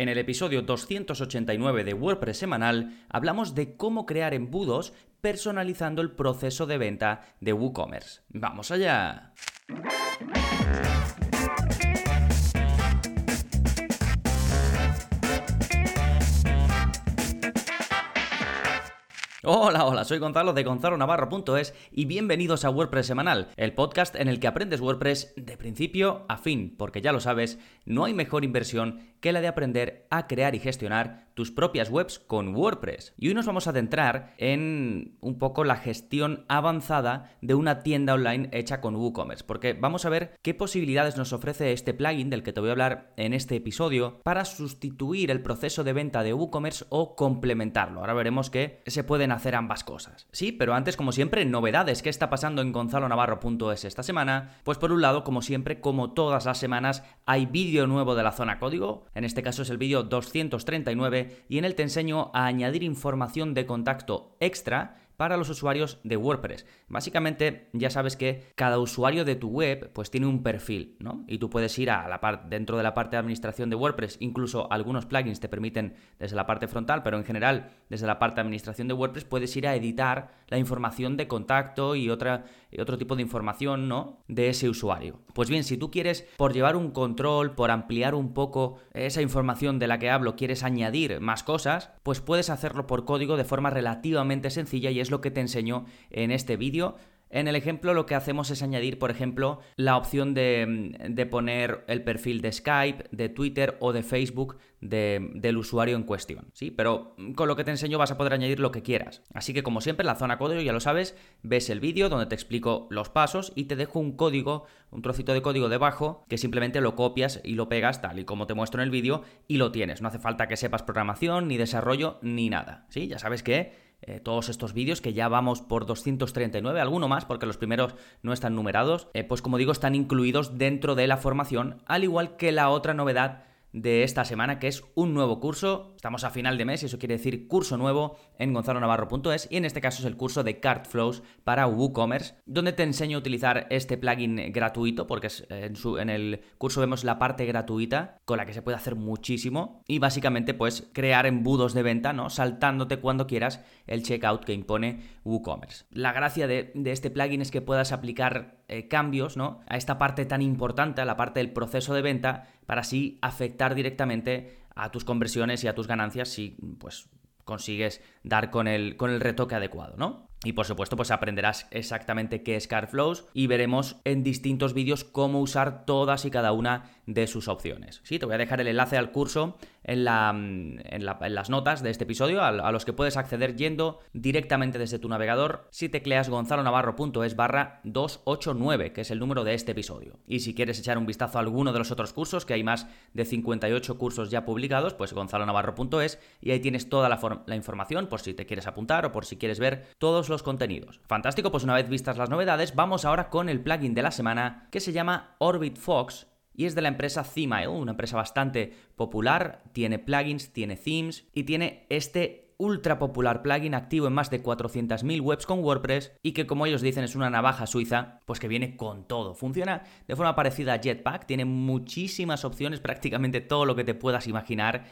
En el episodio 289 de WordPress Semanal hablamos de cómo crear embudos personalizando el proceso de venta de WooCommerce. ¡Vamos allá! Hola, soy Gonzalo de GonzaloNavarro.es y bienvenidos a WordPress Semanal, el podcast en el que aprendes WordPress de principio a fin, porque ya lo sabes, no hay mejor inversión que la de aprender a crear y gestionar tus propias webs con WordPress. Y hoy nos vamos a adentrar en un poco la gestión avanzada de una tienda online hecha con WooCommerce, porque vamos a ver qué posibilidades nos ofrece este plugin del que te voy a hablar en este episodio para sustituir el proceso de venta de WooCommerce o complementarlo. Ahora veremos que se pueden hacer ambas cosas. Sí, pero antes, como siempre, novedades. ¿Qué está pasando en GonzaloNavarro.es esta semana? Pues por un lado, como siempre, como todas las semanas, hay vídeo nuevo de la zona código. En este caso es el vídeo 239 y en él te enseño a añadir información de contacto extra para los usuarios de WordPress. Básicamente, ya sabes que cada usuario de tu web pues tiene un perfil, ¿no? Y tú puedes ir a la parte dentro de la parte de administración de WordPress, incluso algunos plugins te permiten desde la parte frontal, pero en general desde la parte de administración de WordPress puedes ir a editar la información de contacto y otro tipo de información, ¿no?, de ese usuario. Pues bien, si tú quieres, por llevar un control, por ampliar un poco esa información de la que hablo, quieres añadir más cosas, pues puedes hacerlo por código de forma relativamente sencilla y es lo que te enseño en este vídeo. En el ejemplo lo que hacemos es añadir, por ejemplo, la opción de poner el perfil de Skype, de Twitter o de Facebook del usuario en cuestión, ¿sí? Pero con lo que te enseño vas a poder añadir lo que quieras. Así que, como siempre, en la zona código, ya lo sabes, ves el vídeo donde te explico los pasos y te dejo un código, un trocito de código debajo que simplemente lo copias y lo pegas tal y como te muestro en el vídeo y lo tienes. No hace falta que sepas programación, ni desarrollo, ni nada, ¿sí? Ya sabes que todos estos vídeos, que ya vamos por 239, alguno más porque los primeros no están numerados, pues como digo, están incluidos dentro de la formación, al igual que la otra novedad de esta semana, que es un nuevo curso. Estamos a final de mes y eso quiere decir curso nuevo en GonzaloNavarro.es, y en este caso es el curso de CartFlows para WooCommerce, donde te enseño a utilizar este plugin gratuito, porque en el curso vemos la parte gratuita con la que se puede hacer muchísimo y básicamente pues crear embudos de venta, ¿no?, saltándote cuando quieras el checkout que impone WooCommerce. La gracia de este plugin es que puedas aplicar cambios, ¿no?, a esta parte tan importante, a la parte del proceso de venta, para así afectar directamente a tus conversiones y a tus ganancias si pues consigues dar con el retoque adecuado, ¿no? Y por supuesto, pues aprenderás exactamente qué es CartFlows y veremos en distintos vídeos cómo usar todas y cada una de sus opciones. Sí, te voy a dejar el enlace al curso en las notas de este episodio, a los que puedes acceder yendo directamente desde tu navegador si tecleas gonzalonavarro.es/289, que es el número de este episodio. Y si quieres echar un vistazo a alguno de los otros cursos, que hay más de 58 cursos ya publicados, pues gonzalonavarro.es, y ahí tienes toda la información por si te quieres apuntar o por si quieres ver todos los contenidos. Fantástico, pues una vez vistas las novedades, vamos ahora con el plugin de la semana, que se llama Orbit Fox y es de la empresa Theme Isles, una empresa bastante popular, tiene plugins, tiene themes y tiene este ultra popular plugin activo en más de 400.000 webs con WordPress y que, como ellos dicen, es una navaja suiza, pues que viene con todo. Funciona de forma parecida a Jetpack, tiene muchísimas opciones, prácticamente todo lo que te puedas imaginar,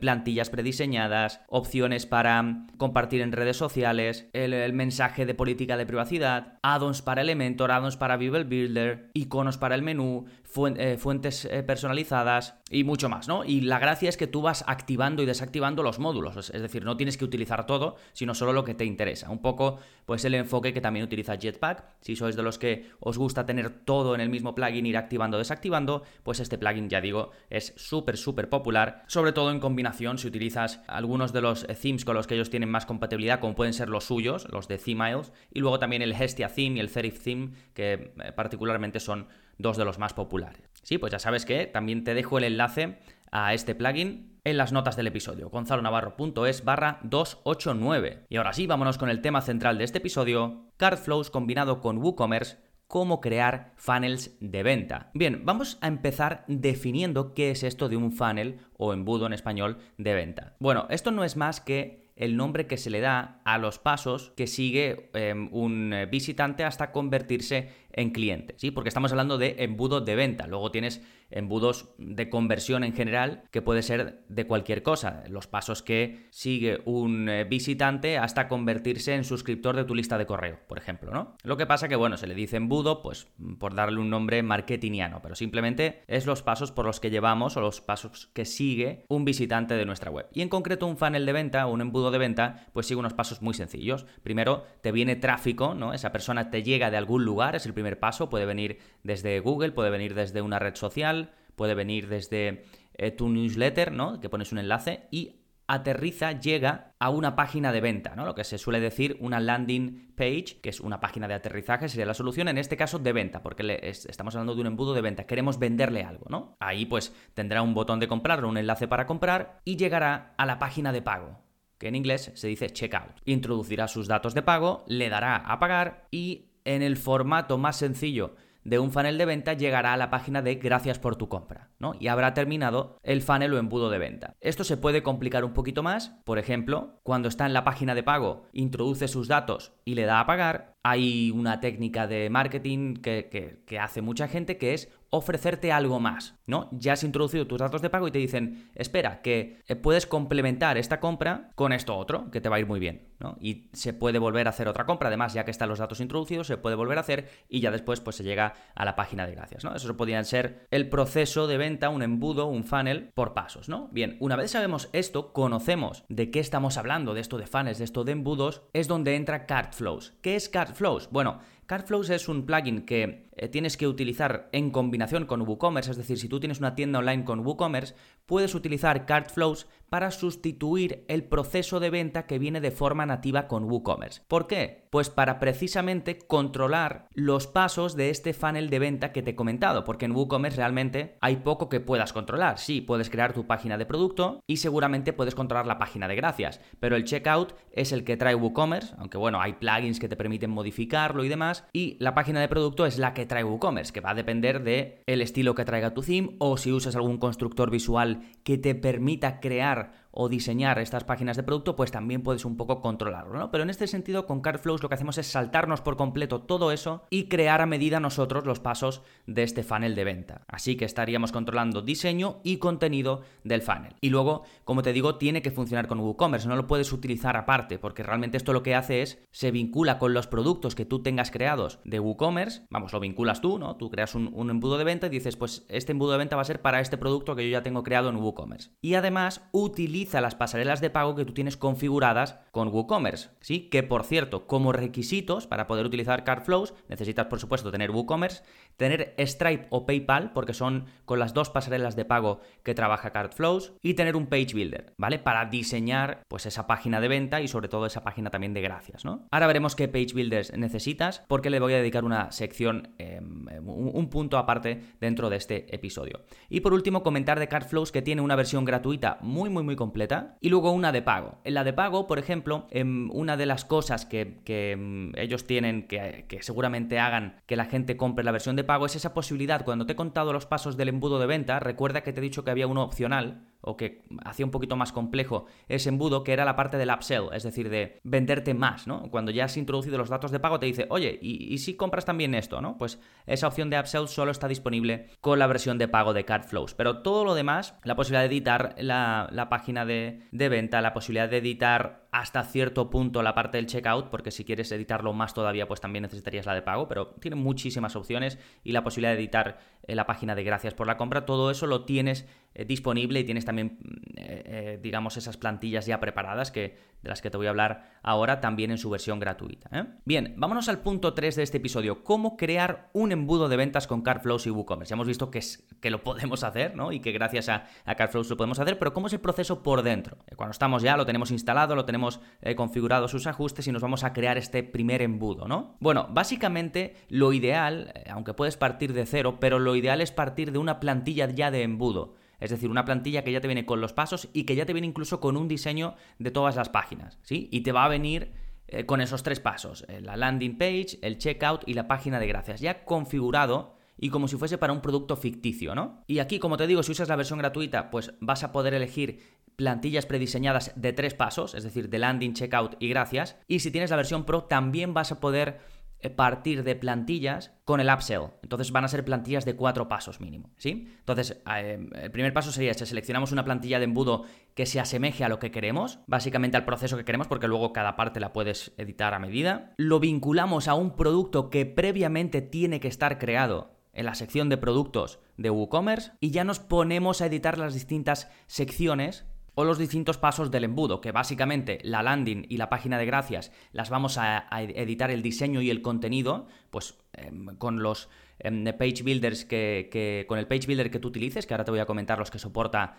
plantillas prediseñadas, opciones para compartir en redes sociales, el mensaje de política de privacidad, add-ons para Elementor, add-ons para Beaver Builder, iconos para el menú, fuentes personalizadas y mucho más, ¿no? Y la gracia es que tú vas activando y desactivando los módulos, es decir, no tienes que utilizar todo, sino solo lo que te interesa. Un poco, pues, el enfoque que también utiliza Jetpack. Si sois de los que os gusta tener todo en el mismo plugin, ir activando, desactivando, pues este plugin, ya digo, es súper popular, sobre todo en combinación si utilizas algunos de los themes con los que ellos tienen más compatibilidad, como pueden ser los suyos, los de Theme Isles, y luego también el Hestia Theme y el Serif Theme, que particularmente son dos de los más populares. Sí, pues ya sabes que también te dejo el enlace a este plugin en las notas del episodio, gonzalonavarro.es/289. Y ahora sí, vámonos con el tema central de este episodio: CartFlows combinado con WooCommerce, cómo crear funnels de venta. Bien, vamos a empezar definiendo qué es esto de un funnel o embudo en español de venta. Bueno, esto no es más que el nombre que se le da a los pasos que sigue un visitante hasta convertirse en cliente, ¿sí? Porque estamos hablando de embudo de venta. Luego tienes embudos de conversión en general, que puede ser de cualquier cosa, los pasos que sigue un visitante hasta convertirse en suscriptor de tu lista de correo, por ejemplo, ¿no? Lo que pasa que, bueno, se le dice embudo, pues por darle un nombre marketingiano, pero simplemente es los pasos por los que llevamos o los pasos que sigue un visitante de nuestra web. Y en concreto un funnel de venta o un embudo de venta, pues sigue unos pasos muy sencillos. Primero te viene tráfico, ¿no? Esa persona te llega de algún lugar, es el primer paso, puede venir desde Google, puede venir desde una red social, puede venir desde tu newsletter, ¿no? Que pones un enlace y aterriza, llega a una página de venta, ¿no? Lo que se suele decir una landing page, que es una página de aterrizaje, sería la solución, en este caso de venta, porque estamos hablando de un embudo de venta, queremos venderle algo, ¿no? Ahí pues tendrá un botón de comprar o un enlace para comprar y llegará a la página de pago, que en inglés se dice checkout. Introducirá sus datos de pago, le dará a pagar y en el formato más sencillo de un funnel de venta llegará a la página de gracias por tu compra, ¿no? Y habrá terminado el funnel o embudo de venta. Esto se puede complicar un poquito más. Por ejemplo, cuando está en la página de pago, introduce sus datos y le da a pagar. Hay una técnica de marketing que hace mucha gente, que es ofrecerte algo más, ¿no? Ya has introducido tus datos de pago y te dicen, espera, que puedes complementar esta compra con esto otro, que te va a ir muy bien, ¿no? Y se puede volver a hacer otra compra. Además, ya que están los datos introducidos, se puede volver a hacer y ya después pues se llega a la página de gracias, ¿no? Eso podrían ser el proceso de venta, un embudo, un funnel por pasos, ¿no? Bien, una vez sabemos esto, conocemos de qué estamos hablando, de esto de funnels, de esto de embudos, es donde entra CartFlows. ¿Qué es CartFlows? Bueno, CartFlows es un plugin que tienes que utilizar en combinación con WooCommerce, es decir, si tú tienes una tienda online con WooCommerce, puedes utilizar CartFlows para sustituir el proceso de venta que viene de forma nativa con WooCommerce. ¿Por qué? Pues para precisamente controlar los pasos de este funnel de venta que te he comentado, porque en WooCommerce realmente hay poco que puedas controlar. Sí, puedes crear tu página de producto y seguramente puedes controlar la página de gracias, pero el checkout es el que trae WooCommerce, aunque bueno, hay plugins que te permiten modificarlo y demás. Y la página de producto es la que trae WooCommerce, que va a depender de el estilo que traiga tu theme o si usas algún constructor visual que te permita crear o diseñar estas páginas de producto, pues también puedes un poco controlarlo, ¿no? Pero en este sentido, con CartFlows lo que hacemos es saltarnos por completo todo eso y crear a medida nosotros los pasos de este funnel de venta. Así que estaríamos controlando diseño y contenido del funnel. Y luego, como te digo, tiene que funcionar con WooCommerce, no lo puedes utilizar aparte, porque realmente esto lo que hace es, se vincula con los productos que tú tengas creados de WooCommerce, vamos, lo vinculas tú, ¿no? Tú creas un embudo de venta y dices, pues este embudo de venta va a ser para este producto que yo ya tengo creado en WooCommerce. Y además, utiliza las pasarelas de pago que tú tienes configuradas con WooCommerce, ¿sí? Que, por cierto, como requisitos para poder utilizar CartFlows, necesitas, por supuesto, tener WooCommerce, tener Stripe o PayPal, porque son con las dos pasarelas de pago que trabaja CartFlows, y tener un Page Builder, ¿vale? Para diseñar, pues, esa página de venta y, sobre todo, esa página también de gracias, ¿no? Ahora veremos qué Page Builders necesitas, porque le voy a dedicar una sección, un punto aparte dentro de este episodio. Y, por último, comentar de CartFlows que tiene una versión gratuita muy completa, y luego una de pago. En la de pago, por ejemplo, una de las cosas que ellos tienen, que seguramente hagan que la gente compre la versión de pago, es esa posibilidad. Cuando te he contado los pasos del embudo de venta, recuerda que te he dicho que había uno opcional, o que hacía un poquito más complejo ese embudo, que era la parte del upsell, es decir, de venderte más, ¿no? Cuando ya has introducido los datos de pago te dice, oye, ¿y si compras también esto, no? Pues esa opción de upsell solo está disponible con la versión de pago de CartFlows, pero todo lo demás, la posibilidad de editar la página de venta, la posibilidad de editar hasta cierto punto la parte del checkout, porque si quieres editarlo más todavía, pues también necesitarías la de pago, pero tiene muchísimas opciones, y la posibilidad de editar la página de gracias por la compra, todo eso lo tienes disponible, y tienes también, digamos, esas plantillas ya preparadas de las que te voy a hablar ahora, también en su versión gratuita, ¿eh? Bien, vámonos al punto 3 de este episodio, cómo crear un embudo de ventas con CartFlows y WooCommerce. Ya hemos visto que lo podemos hacer, ¿no? Y que gracias a CartFlows lo podemos hacer, pero ¿cómo es el proceso por dentro? Cuando estamos ya, lo tenemos instalado, lo tenemos configurado sus ajustes y nos vamos a crear este primer embudo, ¿no? Bueno, básicamente lo ideal, aunque puedes partir de cero, pero lo ideal es partir de una plantilla ya de embudo. Es decir, una plantilla que ya te viene con los pasos y que ya te viene incluso con un diseño de todas las páginas, ¿sí? Y te va a venir con esos tres pasos, la landing page, el checkout y la página de gracias, ya configurado y como si fuese para un producto ficticio, ¿no? Y aquí, como te digo, si usas la versión gratuita, pues vas a poder elegir plantillas prediseñadas de tres pasos, es decir, de landing, checkout y gracias. Y si tienes la versión pro, también vas a poder partir de plantillas con el upsell. Entonces van a ser plantillas de 4 pasos mínimo, ¿sí? Entonces, el primer paso sería este. Seleccionamos una plantilla de embudo que se asemeje a lo que queremos, básicamente al proceso que queremos, porque luego cada parte la puedes editar a medida. Lo vinculamos a un producto que previamente tiene que estar creado en la sección de productos de WooCommerce y ya nos ponemos a editar las distintas secciones o los distintos pasos del embudo, que básicamente la landing y la página de gracias las vamos a editar el diseño y el contenido, pues con los page builders que con el page builder que tú utilices, que ahora te voy a comentar los que soporta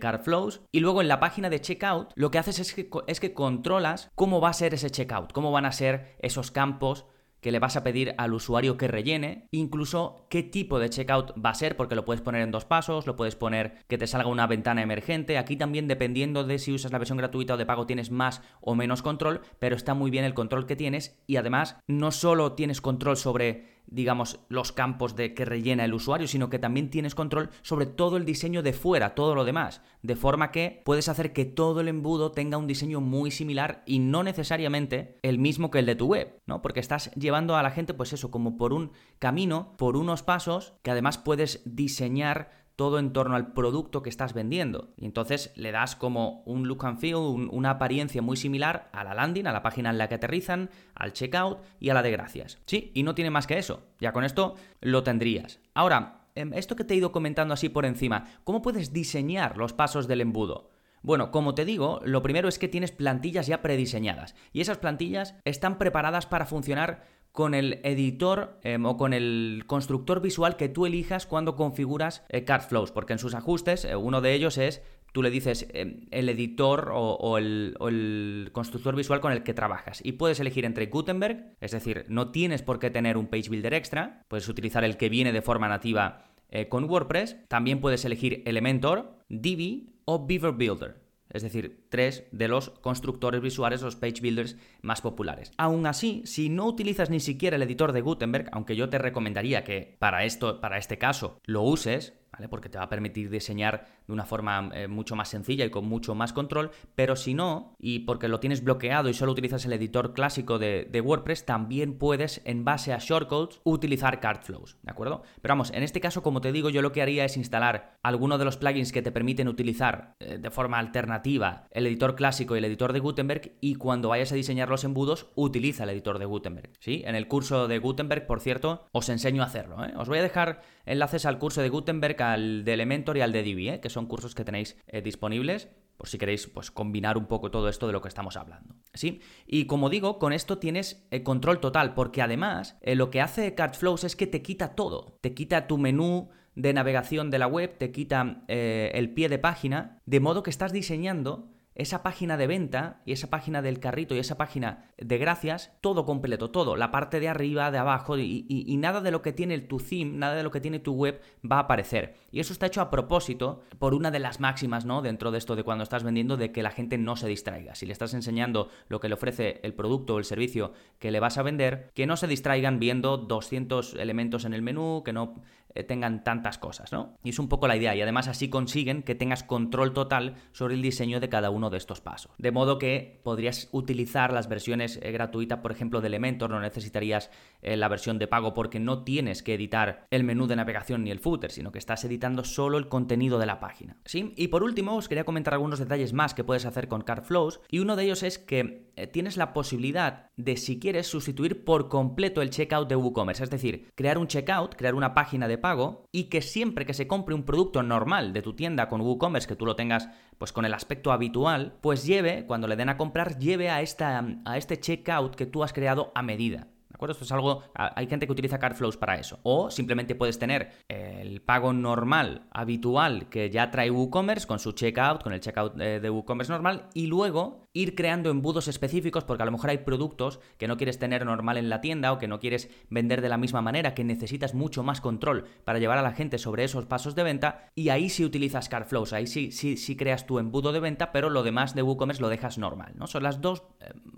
CartFlows. Y luego en la página de checkout lo que haces es que controlas cómo va a ser ese checkout, cómo van a ser esos campos que le vas a pedir al usuario que rellene, incluso qué tipo de checkout va a ser, porque lo puedes poner en 2 pasos, lo puedes poner que te salga una ventana emergente. Aquí también, dependiendo de si usas la versión gratuita o de pago, tienes más o menos control, pero está muy bien el control que tienes. Y además no solo tienes control sobre, digamos, los campos de que rellena el usuario, sino que también tienes control sobre todo el diseño de fuera, todo lo demás, de forma que puedes hacer que todo el embudo tenga un diseño muy similar y no necesariamente el mismo que el de tu web, ¿no? Porque estás llevando a la gente, pues eso, como por un camino, por unos pasos, que además puedes diseñar todo en torno al producto que estás vendiendo. Y entonces le das como un look and feel, una apariencia muy similar a la landing, a la página en la que aterrizan, al checkout y a la de gracias. Sí, y no tiene más que eso. Ya con esto lo tendrías. Ahora, esto que te he ido comentando así por encima, ¿cómo puedes diseñar los pasos del embudo? Bueno, como te digo, lo primero es que tienes plantillas ya prediseñadas. Y esas plantillas están preparadas para funcionar con el editor o con el constructor visual que tú elijas cuando configuras CartFlows, porque en sus ajustes uno de ellos es, tú le dices el editor o el constructor visual con el que trabajas, y puedes elegir entre Gutenberg, es decir, no tienes por qué tener un page builder extra, puedes utilizar el que viene de forma nativa con WordPress, también puedes elegir Elementor, Divi o Beaver Builder. Es decir, 3 de los constructores visuales, los page builders más populares. Aún así, si no utilizas ni siquiera el editor de Gutenberg, aunque yo te recomendaría que para este caso, lo uses, ¿vale? Porque te va a permitir diseñar de una forma mucho más sencilla y con mucho más control, pero si no, y porque lo tienes bloqueado y solo utilizas el editor clásico de WordPress, también puedes, en base a shortcodes, utilizar CartFlows, ¿de acuerdo? Pero vamos, en este caso, como te digo, yo lo que haría es instalar alguno de los plugins que te permiten utilizar de forma alternativa el editor clásico y el editor de Gutenberg, y cuando vayas a diseñar los embudos, utiliza el editor de Gutenberg, ¿sí? En el curso de Gutenberg, por cierto, os enseño a hacerlo, ¿eh? Os voy a dejar enlaces al curso de Gutenberg, al de Elementor y al de Divi, que son cursos que tenéis disponibles por si queréis, pues, combinar un poco todo esto de lo que estamos hablando, ¿sí? Y como digo, con esto tienes control total, porque además lo que hace CartFlows es que te quita todo. Te quita tu menú de navegación de la web, te quita el pie de página, de modo que estás diseñando esa página de venta y esa página del carrito y esa página de gracias, todo completo, todo, la parte de arriba, de abajo, y nada de lo que tiene tu theme, nada de lo que tiene tu web va a aparecer. Y eso está hecho a propósito por una de las máximas, ¿no?, dentro de esto de cuando estás vendiendo, de que la gente no se distraiga. Si le estás enseñando lo que le ofrece el producto o el servicio que le vas a vender, que no se distraigan viendo 200 elementos en el menú, que no tengan tantas cosas, ¿no? Y es un poco la idea, y además así consiguen que tengas control total sobre el diseño de cada uno de estos pasos. De modo que podrías utilizar las versiones gratuitas, por ejemplo, de Elementor, no necesitarías la versión de pago, porque no tienes que editar el menú de navegación ni el footer, sino que estás editando solo el contenido de la página, ¿sí? Y por último, os quería comentar algunos detalles más que puedes hacer con CartFlows, y uno de ellos es que tienes la posibilidad de, si quieres, sustituir por completo el checkout de WooCommerce, es decir, crear un checkout, crear una página de pago, y que siempre que se compre un producto normal de tu tienda con WooCommerce, que tú lo tengas pues con el aspecto habitual, pues lleve, cuando le den a comprar, lleve a este checkout que tú has creado a medida, ¿de acuerdo? Esto es algo, hay gente que utiliza CartFlows para eso, o simplemente puedes tener el pago normal, habitual, que ya trae WooCommerce, con su checkout, con el checkout de WooCommerce normal, y luego ir creando embudos específicos, porque a lo mejor hay productos que no quieres tener normal en la tienda o que no quieres vender de la misma manera, que necesitas mucho más control para llevar a la gente sobre esos pasos de venta, y ahí sí utilizas CartFlows, ahí sí creas tu embudo de venta, pero lo demás de WooCommerce lo dejas normal, ¿no? Son las dos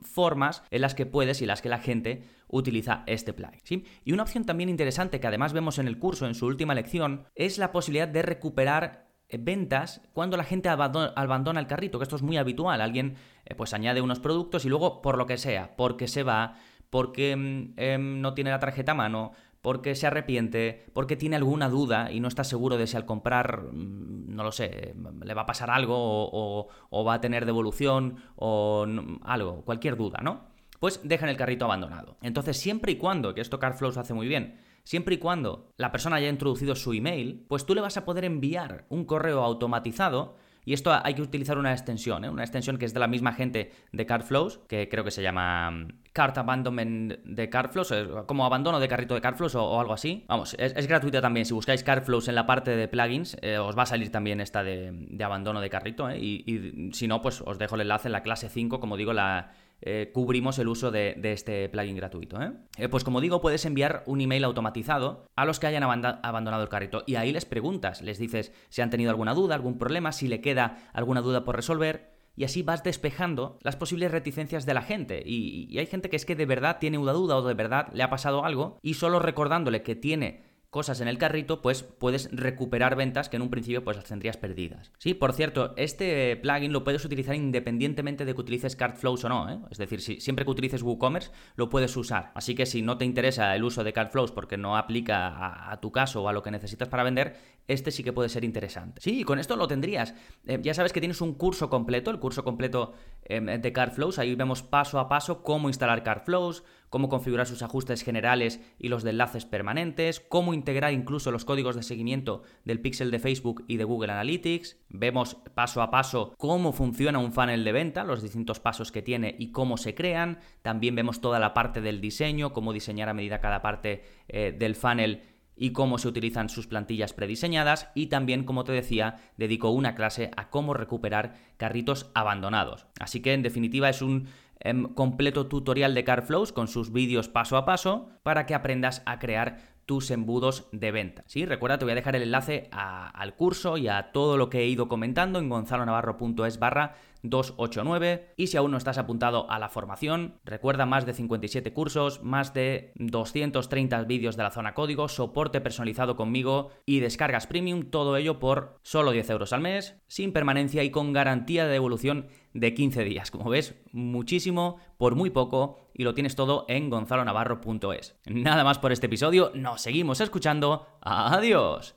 formas en las que puedes y las que la gente utiliza este plugin, ¿sí? Y una opción también interesante que además vemos en el curso, en su última lección, es la posibilidad de recuperar ventas cuando la gente abandona el carrito, que esto es muy habitual. Alguien pues añade unos productos y luego, por lo que sea, porque se va, porque no tiene la tarjeta a mano, porque se arrepiente, porque tiene alguna duda y no está seguro de si al comprar, no lo sé, le va a pasar algo o va a tener devolución o algo, cualquier duda, ¿no? Pues dejan el carrito abandonado. Entonces, siempre y cuando, que esto CartFlows hace muy bien, siempre y cuando la persona haya introducido su email, pues tú le vas a poder enviar un correo automatizado. Y esto hay que utilizar una extensión, ¿eh? Una extensión que es de la misma gente de CartFlows, que creo que se llama Cart Abandonment de CartFlows, como abandono de carrito de CartFlows o algo así. Vamos, es gratuita también. Si buscáis CartFlows en la parte de plugins, os va a salir también esta de abandono de carrito, ¿eh? Y si no, pues os dejo el enlace en la clase 5, como digo, cubrimos el uso de este plugin gratuito, ¿eh? Pues como digo, puedes enviar un email automatizado a los que hayan abandonado el carrito y ahí les preguntas, les dices si han tenido alguna duda, algún problema, si le queda alguna duda por resolver, y así vas despejando las posibles reticencias de la gente. Y hay gente que es que de verdad tiene una duda o de verdad le ha pasado algo, y solo recordándole que tiene cosas en el carrito, pues puedes recuperar ventas que en un principio pues las tendrías perdidas. Sí, por cierto, este plugin lo puedes utilizar independientemente de que utilices CartFlows o no, ¿eh? Es decir, siempre que utilices WooCommerce lo puedes usar. Así que si no te interesa el uso de CartFlows porque no aplica a tu caso o a lo que necesitas para vender, este sí que puede ser interesante. Sí, y con esto lo tendrías. Ya sabes que tienes un curso completo, el curso completo de CartFlows. Ahí vemos paso a paso cómo instalar CartFlows, cómo configurar sus ajustes generales y los de enlaces permanentes, cómo integrar incluso los códigos de seguimiento del pixel de Facebook y de Google Analytics. Vemos paso a paso cómo funciona un funnel de venta, los distintos pasos que tiene y cómo se crean. También vemos toda la parte del diseño, cómo diseñar a medida cada parte del funnel y cómo se utilizan sus plantillas prediseñadas, y también, como te decía, dedico una clase a cómo recuperar carritos abandonados. Así que, en definitiva, es un completo tutorial de CartFlows con sus vídeos paso a paso para que aprendas a crear tus embudos de venta. Sí, recuerda, te voy a dejar el enlace al curso y a todo lo que he ido comentando en gonzalonavarro.es/289, y si aún no estás apuntado a la formación, recuerda, más de 57 cursos, más de 230 vídeos de la zona código, soporte personalizado conmigo y descargas premium, todo ello por solo 10 euros al mes, sin permanencia y con garantía de devolución de 15 días. Como ves, muchísimo por muy poco, y lo tienes todo en gonzalonavarro.es. Nada más por este episodio, nos seguimos escuchando. ¡Adiós!